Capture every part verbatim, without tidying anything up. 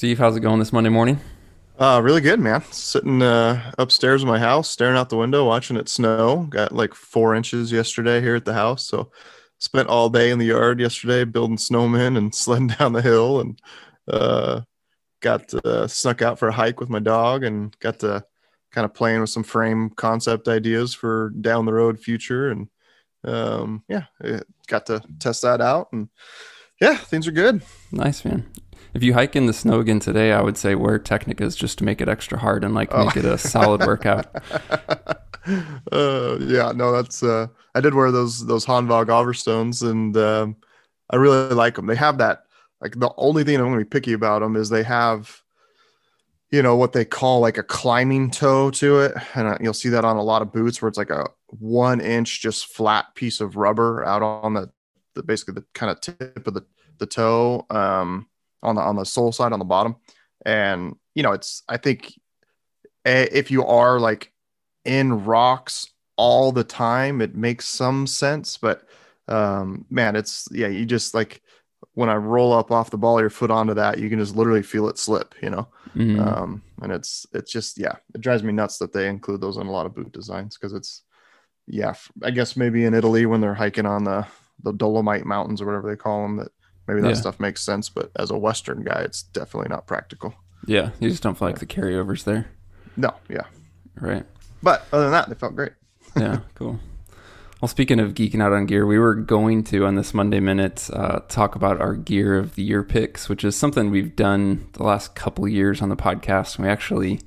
Steve, how's it going this Monday morning? Uh, really good, man. Sitting uh, upstairs in my house, staring out the window, watching it snow. Got like four inches yesterday here at the house. So spent all day in the yard yesterday building snowmen and sledding down the hill, and uh, got uh, snuck out for a hike with my dog and got to kind of playing with some frame concept ideas for down the road future. And um, yeah, got to test that out, and yeah, things are good. Nice, man. If you hike in the snow again today, I would say wear Technicas just to make it extra hard and like oh. make it a solid workout. Uh, yeah, no, that's, uh, I did wear those, those Hanwag Alverstones, and um, I really like them. They have that, like the only thing I'm going to be picky about them is they have, you know, what they call like a climbing toe to it. And uh, you'll see that on a lot of boots where it's like a one inch, just flat piece of rubber out on the, the basically the kind of tip of the, the toe, um, on the, on the sole side on the bottom. And, you know, it's, I think a, if you are like in rocks all the time, it makes some sense, but, um, man, it's, yeah, you just like, when I roll up off the ball of your foot onto that, you can just literally feel it slip, you know? Mm-hmm. Um, and it's, it's just, yeah, it drives me nuts that they include those in a lot of boot designs. Cause it's, yeah, I guess maybe in Italy when they're hiking on the, the Dolomite mountains or whatever they call them, that maybe that yeah. stuff makes sense, but as a Western guy, it's definitely not practical. Yeah. You just don't feel like the carryovers there. No. Yeah. Right. But other than that, they felt great. Yeah. Cool. Well, speaking of geeking out on gear, we were going to, on this Monday Minute, uh, talk about our gear of the year picks, which is something we've done the last couple of years on the podcast. And we actually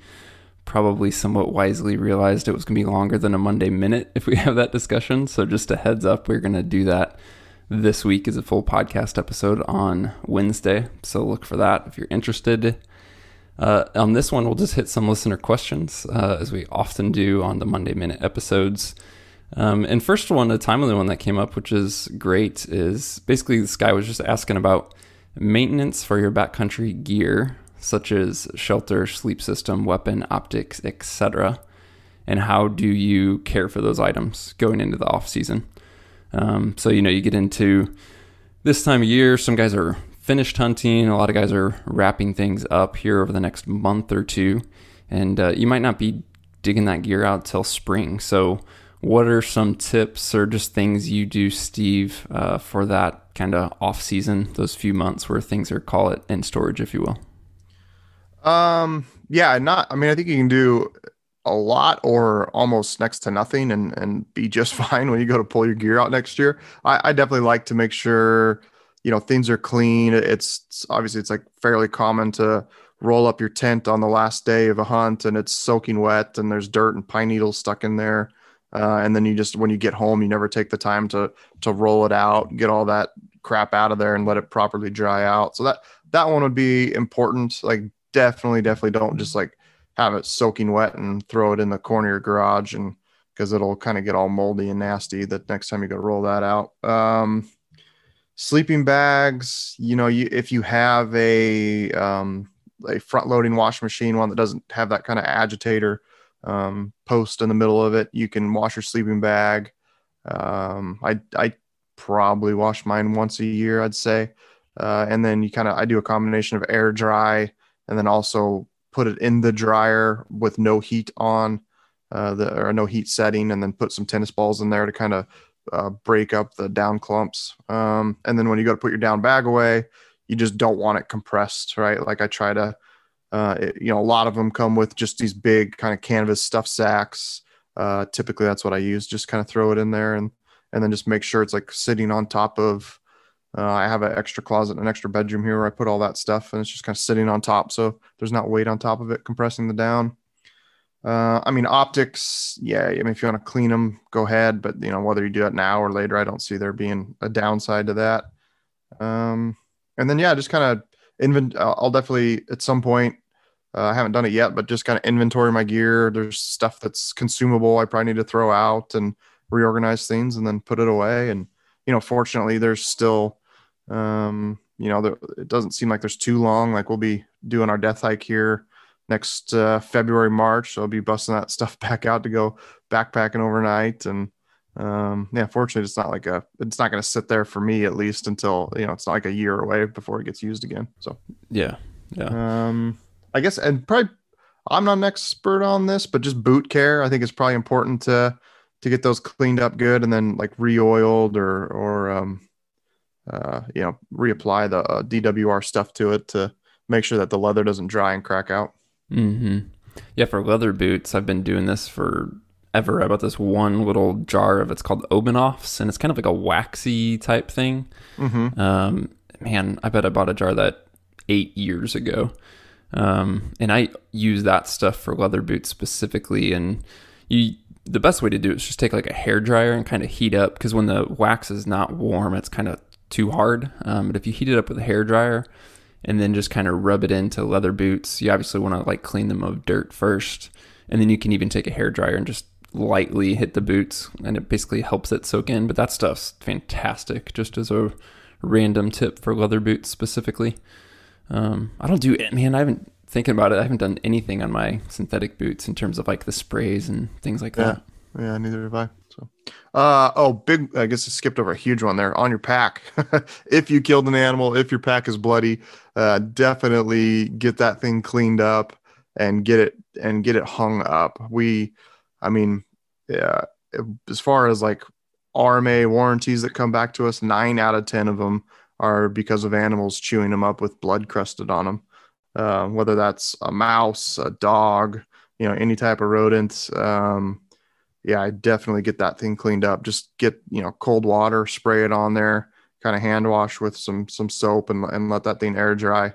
probably somewhat wisely realized it was going to be longer than a Monday Minute if we have that discussion. So just a heads up, we're going to do that this week as a full podcast episode on Wednesday. So look for that if you're interested. Uh, on this one, we'll just hit some listener questions, uh, as we often do on the Monday Minute episodes. Um, and first one, a timely one that came up, which is great, is basically this guy was just asking about maintenance for your backcountry gear, such as shelter, sleep system, weapon, optics, et cetera. And how do you care for those items going into the off season? Um, so, you know, you get into this time of year, some guys are finished hunting. A lot of guys are wrapping things up here over the next month or two, and uh, you might not be digging that gear out till spring. So what are some tips or just things you do, Steve, uh, for that kind of off season, those few months where things are, call it, in storage, if you will? Um, yeah, not, I mean, I think you can do a lot or almost next to nothing and, and be just fine when you go to pull your gear out next year. I, I definitely like to make sure, you know, things are clean. It's, it's obviously it's like fairly common to roll up your tent on the last day of a hunt and it's soaking wet and there's dirt and pine needles stuck in there. Uh, and then you just, when you get home, you never take the time to, to roll it out, get all that crap out of there and let it properly dry out. So that, that one would be important. Like definitely, definitely don't just like have it soaking wet and throw it in the corner of your garage, and cause it'll kind of get all moldy and nasty the next time you go roll that out. Um, sleeping bags, you know, you, if you have a, um, a front loading washing machine, one that doesn't have that kind of agitator, um, post in the middle of it, you can wash your sleeping bag. Um, I, I probably wash mine once a year, I'd say. Uh, and then you kind of, I do a combination of air dry and then also put it in the dryer with no heat on, uh, the, or no heat setting, and then put some tennis balls in there to kind of, uh, break up the down clumps. Um, and then when you go to put your down bag away, you just don't want it compressed, right? Like I try to, Uh, it, you know, a lot of them come with just these big kind of canvas stuff sacks. Uh, typically that's what I use. Just kind of throw it in there and, and then just make sure it's like sitting on top of, uh, I have an extra closet, an extra bedroom here where I put all that stuff, and it's just kind of sitting on top. So there's not weight on top of it, compressing the down. Uh, I mean, optics. Yeah. I mean, if you want to clean them, go ahead, but you know, whether you do it now or later, I don't see there being a downside to that. Um, and then, yeah, just kind of invent, I'll definitely at some point, Uh, I haven't done it yet, but just kind of inventory my gear. There's stuff that's consumable I probably need to throw out and reorganize things and then put it away. And, you know, fortunately there's still, um, you know, there, it doesn't seem like there's too long. Like we'll be doing our death hike here next uh, February, March. So I'll be busting that stuff back out to go backpacking overnight. And um, yeah, fortunately it's not like a, it's not going to sit there for me at least until, you know, it's not like a year away before it gets used again. So, yeah. Yeah. Um, I guess, and probably I'm not an expert on this, but just boot care, I think it's probably important to to get those cleaned up good and then like re-oiled or or um, uh, you know, reapply the uh, D W R stuff to it to make sure that the leather doesn't dry and crack out. Mm-hmm. Yeah, for leather boots, I've been doing this for ever. I bought this one little jar of, it's called Obenoffs, and it's kind of like a waxy type thing. Mm-hmm. Um, man, I bet I bought a jar that eight years ago. Um, and I use that stuff for leather boots specifically. And you, the best way to do it is just take like a hair dryer and kind of heat up, because when the wax is not warm, it's kind of too hard. Um, but if you heat it up with a hair dryer and then just kind of rub it into leather boots, you obviously want to like clean them of dirt first. And then you can even take a hair dryer and just lightly hit the boots, and it basically helps it soak in. But that stuff's fantastic, just as a random tip for leather boots specifically. Um, I don't do it, man. I haven't thinking about it. I haven't done anything on my synthetic boots in terms of like the sprays and things like yeah. that. Yeah, neither have I. So, uh, oh, big, I guess I skipped over a huge one there on your pack. If you killed an animal, if your pack is bloody, uh, definitely get that thing cleaned up and get it and get it hung up. We, I mean, yeah, as far as like R M A warranties that come back to us, nine out of ten of them are because of animals chewing them up with blood crusted on them. Uh, whether that's a mouse, a dog, you know, any type of rodents. Um, yeah, I definitely get that thing cleaned up. Just get, you know, cold water, spray it on there, kind of hand wash with some, some soap and, and let that thing air dry.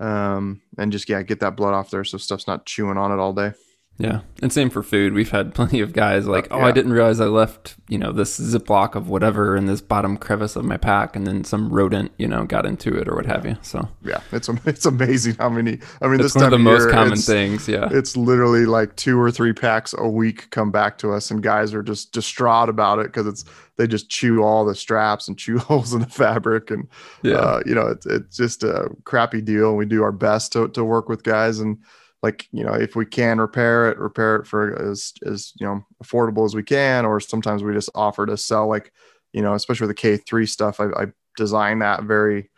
Um, and just, yeah, get that blood off there, so stuff's not chewing on it all day. Yeah. And same for food. We've had plenty of guys like, oh, yeah. I didn't realize I left, you know, this Ziploc of whatever in this bottom crevice of my pack, and then some rodent, you know, got into it or what have you. So yeah, it's it's amazing how many, I mean, it's this one time of the of year, most common things. Yeah. It's literally like two or three packs a week come back to us, and guys are just distraught about it because it's, they just chew all the straps and chew holes in the fabric, and, yeah. uh, you know, it's, it's just a crappy deal. We do our best to to work with guys, and, like, you know, if we can repair it, repair it for as, as, you know, affordable as we can, or sometimes we just offer to sell, like, you know, especially with the K three stuff, I, I design that very,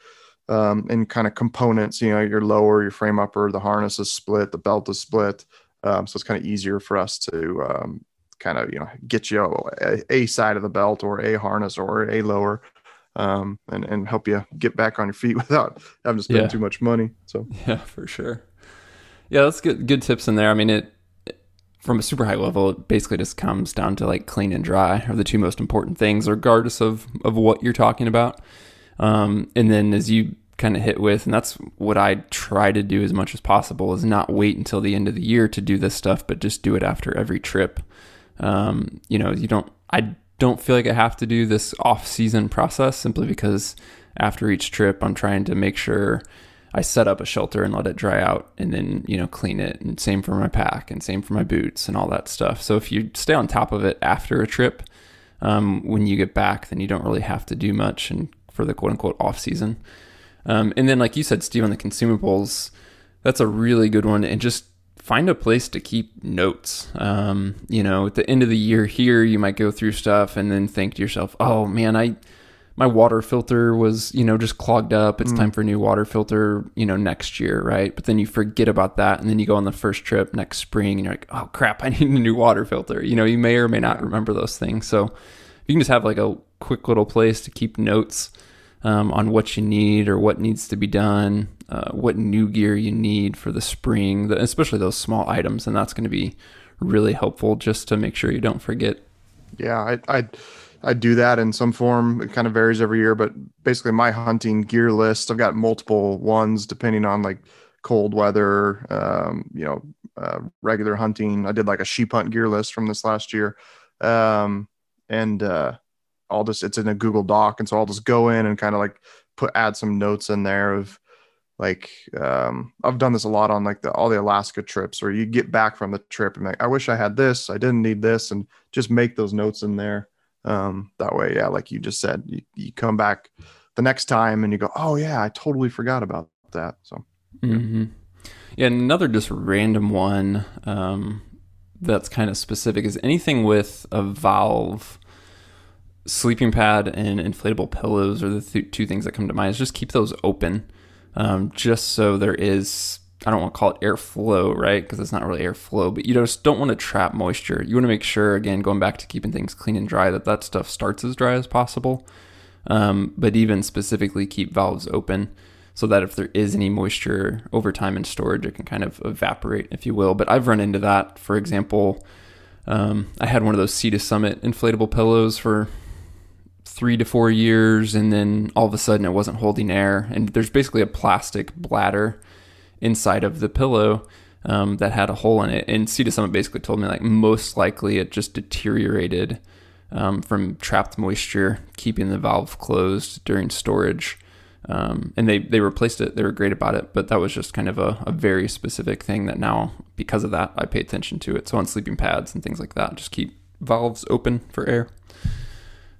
um, in kind of components, you know, your lower, your frame upper, the harness is split, the belt is split. Um, so it's kind of easier for us to, um, kind of, you know, get you a, a side of the belt or a harness or a lower, um, and, and help you get back on your feet without having to spend yeah. too much money. So yeah, for sure. Yeah, that's good good tips in there. I mean, it, it from a super high level, it basically just comes down to like clean and dry are the two most important things, regardless of, of what you're talking about. Um, and then as you kind of hit with, and that's what I try to do as much as possible, is not wait until the end of the year to do this stuff, but just do it after every trip. Um, you know, you don't, I don't feel like I have to do this off-season process, simply because after each trip, I'm trying to make sure I set up a shelter and let it dry out, and then, you know, clean it, and same for my pack and same for my boots and all that stuff. So if you stay on top of it after a trip, um, when you get back, then you don't really have to do much and for the quote unquote off season. Um, and then like you said, Steve, on the consumables, that's a really good one. And just find a place to keep notes. Um, you know, at the end of the year here, you might go through stuff and then think to yourself, oh man, I, my water filter was, you know, just clogged up. It's mm. time for a new water filter, you know, next year, right? But then you forget about that, and then you go on the first trip next spring, and you're like, oh crap, I need a new water filter. You know, you may or may not remember those things. So if you can just have like a quick little place to keep notes um, on what you need or what needs to be done, uh, what new gear you need for the spring, the, especially those small items, and that's going to be really helpful just to make sure you don't forget. Yeah, I... I... I do that in some form. It kind of varies every year, but basically my hunting gear list, I've got multiple ones depending on like cold weather, um, you know, uh, regular hunting. I did like a sheep hunt gear list from this last year. Um, and uh, I'll just, it's in a Google Doc. And so I'll just go in and kind of like put, add some notes in there of like, um, I've done this a lot on like the, all the Alaska trips where you get back from the trip and like, I wish I had this, I didn't need this, and just make those notes in there. Um, that way, yeah, like you just said, you, you come back the next time and you go, oh yeah, I totally forgot about that. So, yeah. Mm-hmm. Yeah, another just random one, um, that's kind of specific is anything with a valve, sleeping pad, and inflatable pillows are the th- two things that come to mind. Is just keep those open. um, just so there is, I don't want to call it airflow, right? Because it's not really airflow, but you just don't want to trap moisture. You want to make sure, again, going back to keeping things clean and dry, that that stuff starts as dry as possible. Um, but even specifically keep valves open so that if there is any moisture over time in storage, it can kind of evaporate, if you will. But I've run into that. For example, um, I had one of those Sea to Summit inflatable pillows for three to four years, and then all of a sudden it wasn't holding air. And there's basically a plastic bladder inside of the pillow um, that had a hole in it. And Sea to Summit basically told me, like, most likely it just deteriorated um, from trapped moisture, keeping the valve closed during storage. Um, and they, they replaced it. They were great about it, but that was just kind of a, a very specific thing that now, because of that, I pay attention to it. So on sleeping pads and things like that, just keep valves open for air.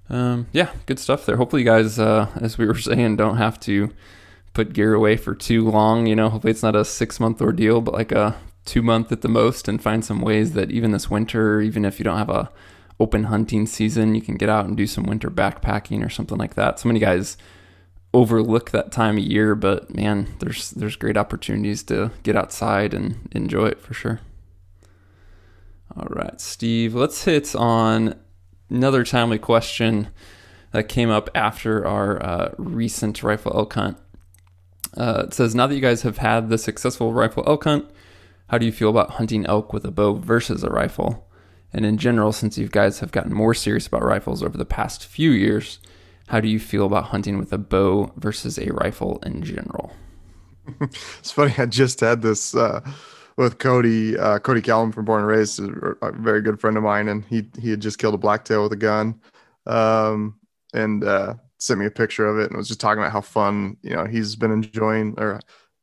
Um, yeah, good stuff there. Hopefully you guys, uh, as we were saying, don't have to put gear away for too long. You know, hopefully it's not a six month ordeal, but like a two month at the most, and find some ways that even this winter, even if you don't have a open hunting season, you can get out and do some winter backpacking or something like that. So many guys overlook that time of year, but man, there's there's great opportunities to get outside and enjoy it for sure. All right, Steve, let's hit on another timely question that came up after our uh, recent rifle elk hunt. Uh, it says, now that you guys have had the successful rifle elk hunt, how do you feel about hunting elk with a bow versus a rifle? And in general, since you guys have gotten more serious about rifles over the past few years, how do you feel about hunting with a bow versus a rifle in general? It's funny. I just had this uh, with Cody, uh, Cody Callum from Born and Raised, a very good friend of mine. And he, he had just killed a blacktail with a gun um, and uh, sent me a picture of it, and was just talking about how fun, you know, he's been enjoying, or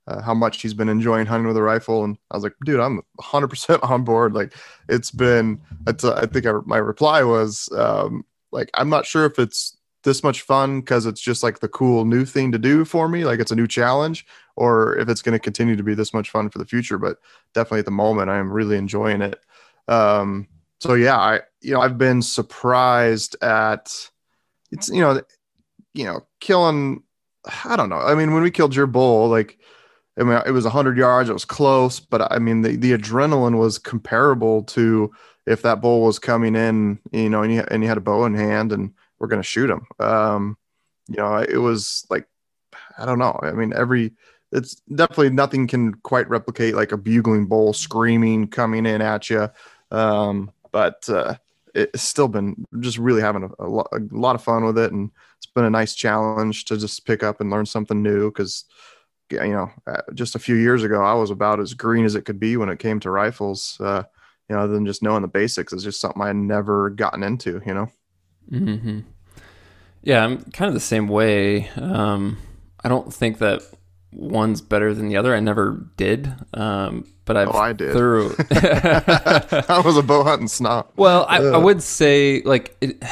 uh, how much he's been enjoying hunting with a rifle. And I was like, dude, I'm one hundred percent on board. Like, it's been, it's, uh, I think I, my reply was um, like, I'm not sure if it's this much fun because it's just like the cool new thing to do for me, like it's a new challenge, or if it's going to continue to be this much fun for the future, but definitely at the moment I am really enjoying it. Um so yeah, I you know I've been surprised at it's you know you know killing, I don't know, I mean when we killed your bull, like I mean it was one hundred yards, it was close, but I mean the, the adrenaline was comparable to if that bull was coming in, you know, and you, and you had a bow in hand and we're going to shoot them. Um, you know, it was like, I don't know. I mean, every, it's definitely nothing can quite replicate like a bugling bull screaming, coming in at you. Um, but uh, it's still been just really having a, a, lo- a lot of fun with it. And it's been a nice challenge to just pick up and learn something new. Cause you know, just a few years ago, I was about as green as it could be when it came to rifles. Uh, you know, other than just knowing the basics, is just something I had never gotten into, you know? Mm-hmm. Yeah, I'm kind of the same way. Um, I don't think that one's better than the other. I never did, um, but I've oh, I did. Thorough... I was a bow hunting snob. Well, I, I would say like it,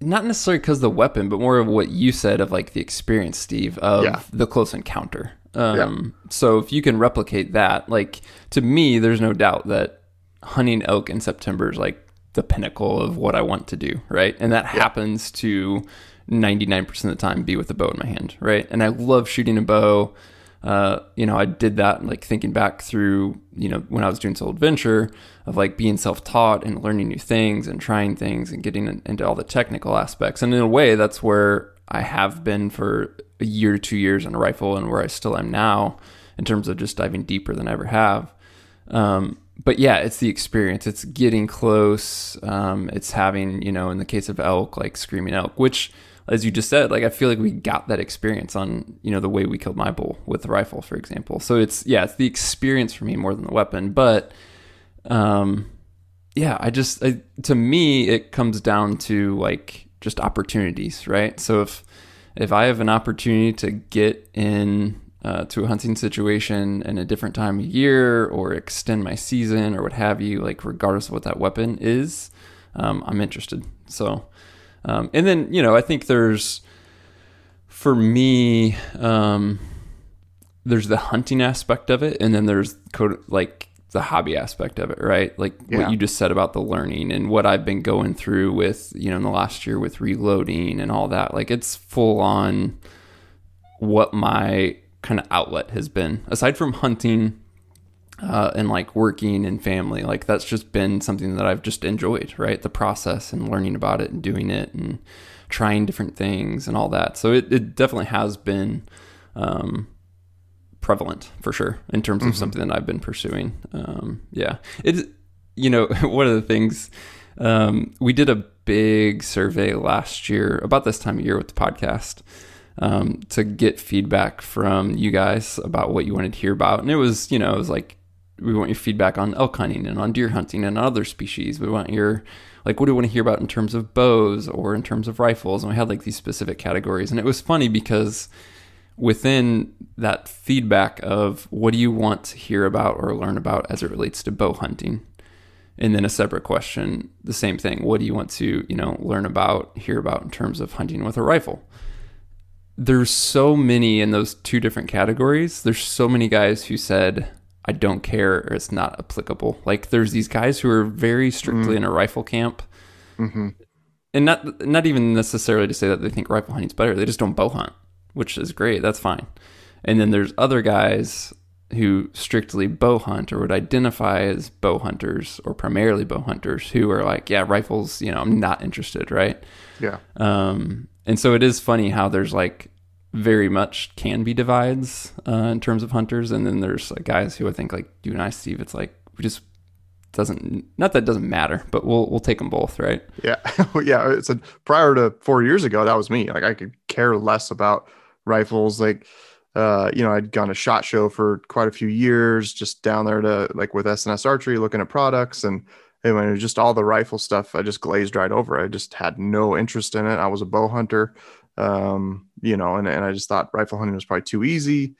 not necessarily because of the weapon, but more of what you said of like the experience, Steve, of yeah. the close encounter. Um, yeah. So if you can replicate that, like to me, there's no doubt that hunting elk in September is like the pinnacle of what I want to do, right? And that yeah. happens to ninety-nine percent of the time be with a bow in my hand, right? And I love shooting a bow. Uh, you know, I did that, like thinking back through, you know, when I was doing Soul Adventure, of like being self-taught and learning new things and trying things and getting into all the technical aspects. And in a way, that's where I have been for a year or two years on a rifle, and where I still am now in terms of just diving deeper than I ever have. Um, But yeah, it's the experience. It's getting close. Um, it's having, you know, in the case of elk, like screaming elk, which, as you just said, like I feel like we got that experience on, you know, the way we killed my bull with the rifle, for example. So it's, yeah, it's the experience for me more than the weapon. But um, yeah, I just, I, to me, it comes down to like just opportunities, right? So if, if I have an opportunity to get in Uh, to a hunting situation in a different time of year, or extend my season or what have you, like regardless of what that weapon is, um, I'm interested. So, um, and then, you know, I think there's, for me, um, there's the hunting aspect of it. And then there's code, like the hobby aspect of it, right? Like yeah. what you just said about the learning and what I've been going through with, you know, in the last year with reloading and all that, like it's full on what my kind of outlet has been, aside from hunting uh, and like working and family. Like that's just been something that I've just enjoyed, right? The process and learning about it and doing it and trying different things and all that. So it, it definitely has been um, prevalent for sure in terms of mm-hmm. something that I've been pursuing. Um, yeah. It, you know, one of the things um, we did a big survey last year about this time of year with the podcast um, to get feedback from you guys about what you wanted to hear about. And it was, you know, it was like, we want your feedback on elk hunting and on deer hunting and other species. We want your, like, what do we want to hear about in terms of bows or in terms of rifles? And we had like these specific categories. And it was funny because within that feedback of what do you want to hear about or learn about as it relates to bow hunting? And then a separate question, the same thing. What do you want to, you know, learn about, hear about in terms of hunting with a rifle? There's so many in those two different categories. There's so many guys who said, I don't care, or it's not applicable. Like there's these guys who are very strictly mm. in a rifle camp. Mm-hmm. And not not even necessarily to say that they think rifle hunting's better. They just don't bow hunt, which is great. That's fine. And then there's other guys who strictly bow hunt or would identify as bow hunters or primarily bow hunters who are like, yeah, rifles, you know, I'm not interested. Right. Yeah. Um, and so it is funny how there's like very much can be divides, uh, in terms of hunters. And then there's like, guys who I think like you and I, Steve, it's like, we just doesn't, not that it doesn't matter, but we'll, we'll take them both. Right. Yeah. yeah. It's a prior to four years ago, that was me. Like I could care less about rifles. Like, Uh, you know, I'd gone to SHOT Show for quite a few years, just down there to like with S N S Archery, looking at products, and and when it was just all the rifle stuff, I just glazed right over. I just had no interest in it. I was a bow hunter, um, you know, and, and I just thought rifle hunting was probably too easy.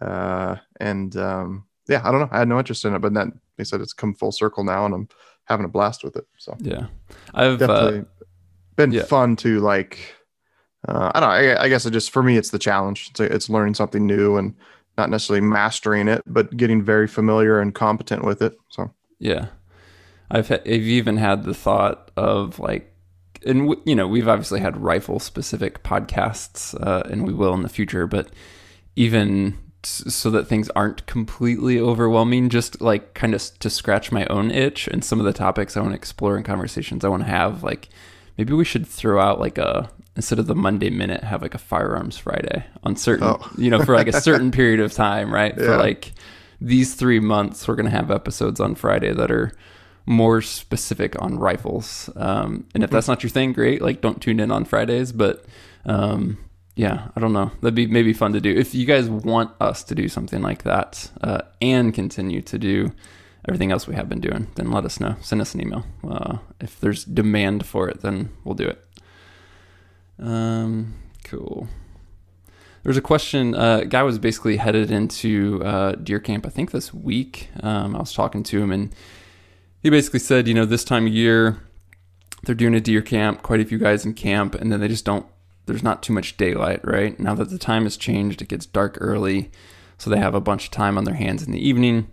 Uh, and um, yeah, I don't know. I had no interest in it, but then they said it's come full circle now, and I'm having a blast with it. So yeah, I've definitely uh, been yeah. fun to like. Uh, I don't know. I, I guess it just, for me, it's the challenge. It's, it's learning something new and not necessarily mastering it, but getting very familiar and competent with it. So, yeah, I've, ha- I've even had the thought of like, and w- you know, we've obviously had rifle specific podcasts uh, and we will in the future, but even t- so that things aren't completely overwhelming, just like kind of s- to scratch my own itch and some of the topics I want to explore and conversations I want to have, like maybe we should throw out like a, instead of the Monday minute, have like a Firearms Friday on certain, oh. you know, for like a certain period of time, right? Yeah. For like these three months, we're going to have episodes on Friday that are more specific on rifles. Um, and if that's not your thing, great. Like don't tune in on Fridays, but um, yeah, I don't know. That'd be maybe fun to do. If you guys want us to do something like that uh, and continue to do everything else we have been doing, then let us know. Send us an email. Uh, if there's demand for it, then we'll do it. Um, cool. There's a question, uh, a guy was basically headed into, uh, deer camp, I think this week. Um, I was talking to him and he basically said, you know, this time of year they're doing a deer camp, quite a few guys in camp, and then they just don't, there's not too much daylight, right? Now that the time has changed, it gets dark early. So they have a bunch of time on their hands in the evening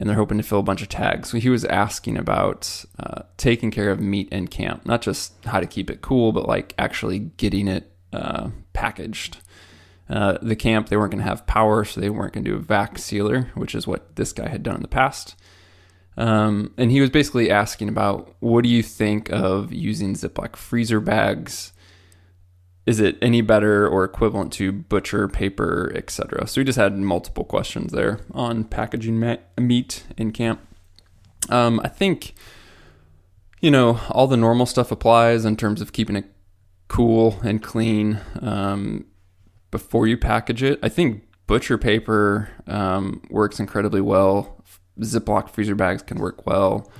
and they're hoping to fill a bunch of tags. So he was asking about uh, taking care of meat in camp, not just how to keep it cool, but like actually getting it uh, packaged. Uh, the camp, they weren't going to have power, so they weren't going to do a vac sealer, which is what this guy had done in the past. Um, and he was basically asking about, what do you think of using Ziploc freezer bags? Is it any better or equivalent to butcher paper, et cetera? So we just had multiple questions there on packaging ma- meat in camp. Um, I think, you know, all the normal stuff applies in terms of keeping it cool and clean um, before you package it. I think butcher paper um, works incredibly well. Ziploc freezer bags can work well.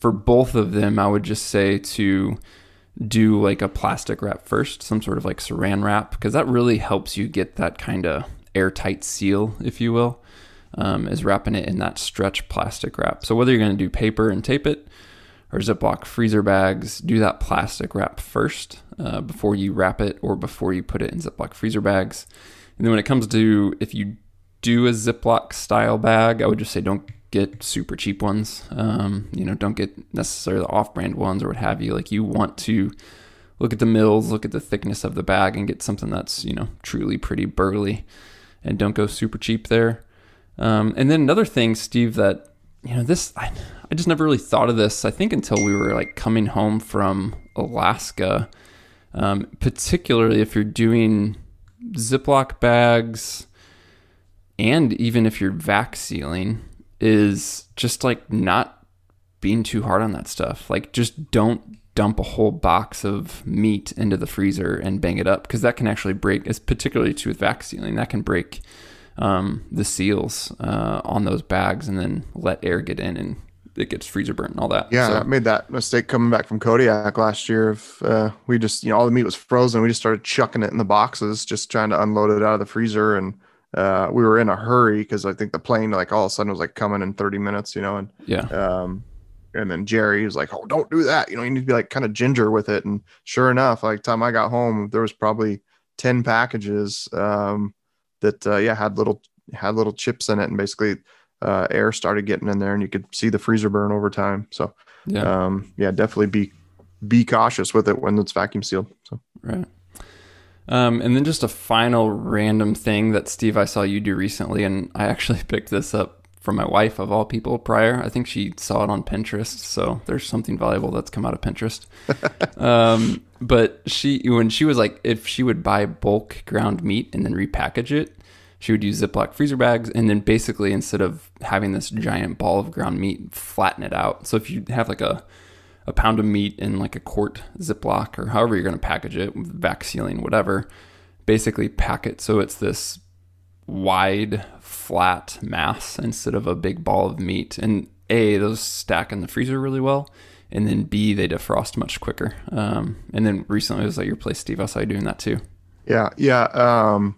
For both of them, I would just say to do like a plastic wrap first, some sort of like saran wrap, because that really helps you get that kind of airtight seal, if you will, um, is wrapping it in that stretch plastic wrap. So whether you're going to do paper and tape it or Ziploc freezer bags, do that plastic wrap first uh, before you wrap it or before you put it in Ziploc freezer bags. And then when it comes to, if you do a Ziploc style bag, I would just say don't get super cheap ones. Um, you know, don't get necessarily the off-brand ones or what have you. Like you want to look at the mills, look at the thickness of the bag and get something that's, you know, truly pretty burly and don't go super cheap there. Um, and then another thing, Steve, that, you know, this, I, I just never really thought of this, I think, until we were like coming home from Alaska, um, particularly if you're doing Ziploc bags and even if you're vac sealing, is just like not being too hard on that stuff. Like, just don't dump a whole box of meat into the freezer and bang it up, because that can actually break, as particularly too with vac sealing, that can break um, the seals uh, on those bags and then let air get in and it gets freezer burnt and all that. Yeah, so I made that mistake coming back from Kodiak last year. Of, uh, we just, you know, all the meat was frozen. We just started chucking it in the boxes, just trying to unload it out of the freezer. And uh, we were in a hurry because I think the plane like all of a sudden was like coming in thirty minutes, you know, and yeah. Um, And then Jerry was like, oh, don't do that. You know, you need to be like kind of ginger with it. And sure enough, like time I got home, there was probably ten packages um, that, uh, yeah, had little, had little chips in it. And basically uh, air started getting in there and you could see the freezer burn over time. So yeah, um, yeah definitely be, be cautious with it when it's vacuum sealed. So right. Um, and then just a final random thing that, Steve, I saw you do recently, and I actually picked this up from my wife of all people prior. I think she saw it on Pinterest, so there's something valuable that's come out of Pinterest. um, but she, when she was like, if she would buy bulk ground meat and then repackage it, she would use Ziploc freezer bags and then basically, instead of having this giant ball of ground meat, flatten it out. So if you have like a, a pound of meat in like a quart Ziploc or however you're going to package it, vac sealing, whatever, basically pack it so it's this wide flat mass instead of a big ball of meat, and A, those stack in the freezer really well, and then B, they defrost much quicker. Um and then recently it was at your place, Steve, I saw you doing that too. Yeah yeah um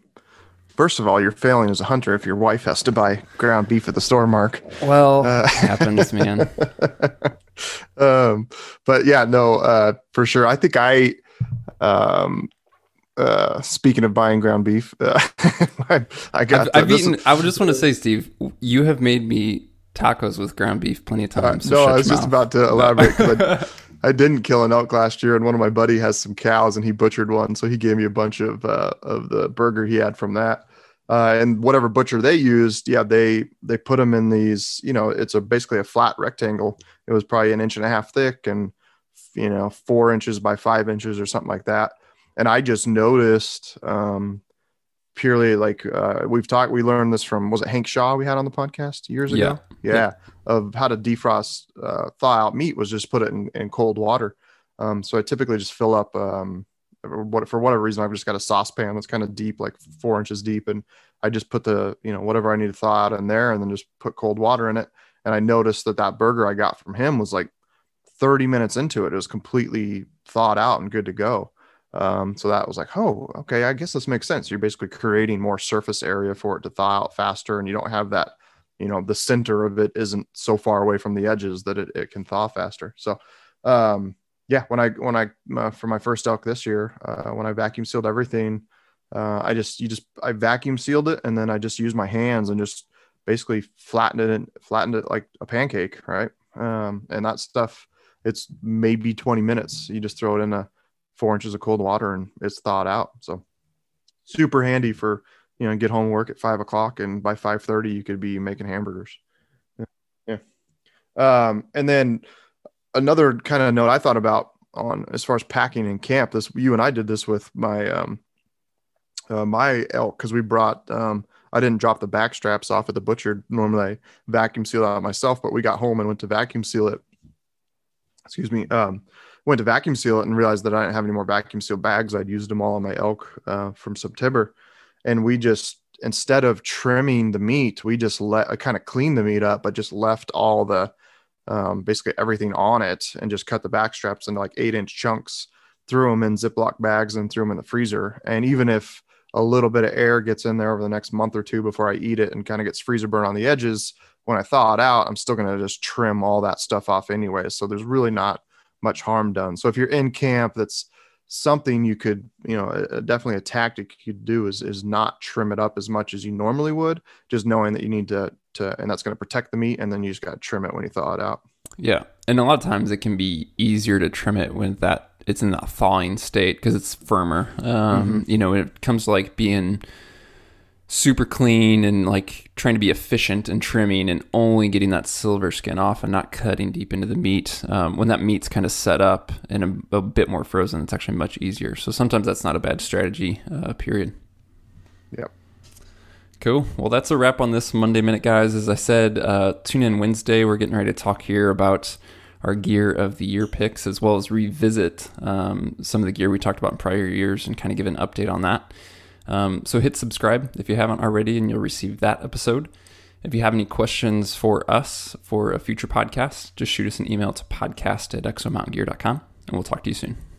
First of all, you're failing as a hunter if your wife has to buy ground beef at the store, Mark. Well, uh, it happens, man. Um but yeah, no, uh for sure. I think I um Uh, speaking of buying ground beef, uh, I, I got. I've, I've eaten, I would just want to say, Steve, you have made me tacos with ground beef plenty of times. Uh, so no, I was just mouth. about to elaborate. I, I didn't kill an elk last year, and one of my buddy has some cows, and he butchered one, so he gave me a bunch of uh, of the burger he had from that, uh, and whatever butcher they used. Yeah, they they put them in these. You know, it's a basically a flat rectangle. It was probably an inch and a half thick, and you know, four inches by five inches or something like that. And I just noticed, um, purely like, uh, we've talked, we learned this from, was it Hank Shaw we had on the podcast years ago? Yeah. Yeah. Of how to defrost, uh, thaw out meat was just put it in, in cold water. Um, so I typically just fill up, um, what, for whatever reason, I've just got a saucepan that's kind of deep, like four inches deep. And I just put the, you know, whatever I need to thaw out in there and then just put cold water in it. And I noticed that that burger I got from him was like thirty minutes into it. It was completely thawed out and good to go. Um, so that was like, oh, okay, I guess this makes sense. You're basically creating more surface area for it to thaw out faster. And you don't have that, you know, the center of it isn't so far away from the edges that it, it can thaw faster. So, um, yeah, when I, when I, uh, for my first elk this year, uh, when I vacuum sealed everything, uh, I just, you just, I vacuum sealed it. And then I just used my hands and just basically flattened it and flattened it like a pancake. Right. Um, and that stuff, it's maybe twenty minutes. You just throw it in a, four inches of cold water and it's thawed out. So super handy for, you know, get home work at five o'clock and by five thirty you could be making hamburgers. Yeah. yeah. Um, and then another kind of note I thought about on as far as packing in camp, this, you and I did this with my, um, uh, my elk, because we brought, um, I didn't drop the back straps off at the butcher. Normally I vacuum seal out myself, but we got home and went to vacuum seal it. Excuse me. Um, went to vacuum seal it and realized that I didn't have any more vacuum seal bags. I'd used them all on my elk uh, from September. And we just, instead of trimming the meat, we just let, I kind of cleaned the meat up, but just left all the, um, basically everything on it and just cut the back straps into like eight inch chunks, threw them in Ziploc bags and threw them in the freezer. And even if a little bit of air gets in there over the next month or two before I eat it and kind of gets freezer burn on the edges, when I thaw it out, I'm still going to just trim all that stuff off anyway. So there's really not much harm done. So if you're in camp, that's something you could, you know, uh, definitely a tactic you could do is, is not trim it up as much as you normally would, just knowing that you need to, to, and that's going to protect the meat. And then you just got to trim it when you thaw it out. Yeah. And a lot of times it can be easier to trim it when that it's in that thawing state, cause it's firmer. Um, mm-hmm. You know, when it comes to like being super clean and like trying to be efficient and trimming and only getting that silver skin off and not cutting deep into the meat. Um, when that meat's kind of set up and a, a bit more frozen, it's actually much easier. So sometimes that's not a bad strategy, uh, period. Yep. Cool. Well, that's a wrap on this Monday Minute, guys. As I said, uh, tune in Wednesday. We're getting ready to talk here about our gear of the year picks, as well as revisit um, some of the gear we talked about in prior years and kind of give an update on that. Um, so hit subscribe if you haven't already, and you'll receive that episode. If you have any questions for us for a future podcast, just shoot us an email to podcast at exomtngear dot com, and we'll talk to you soon.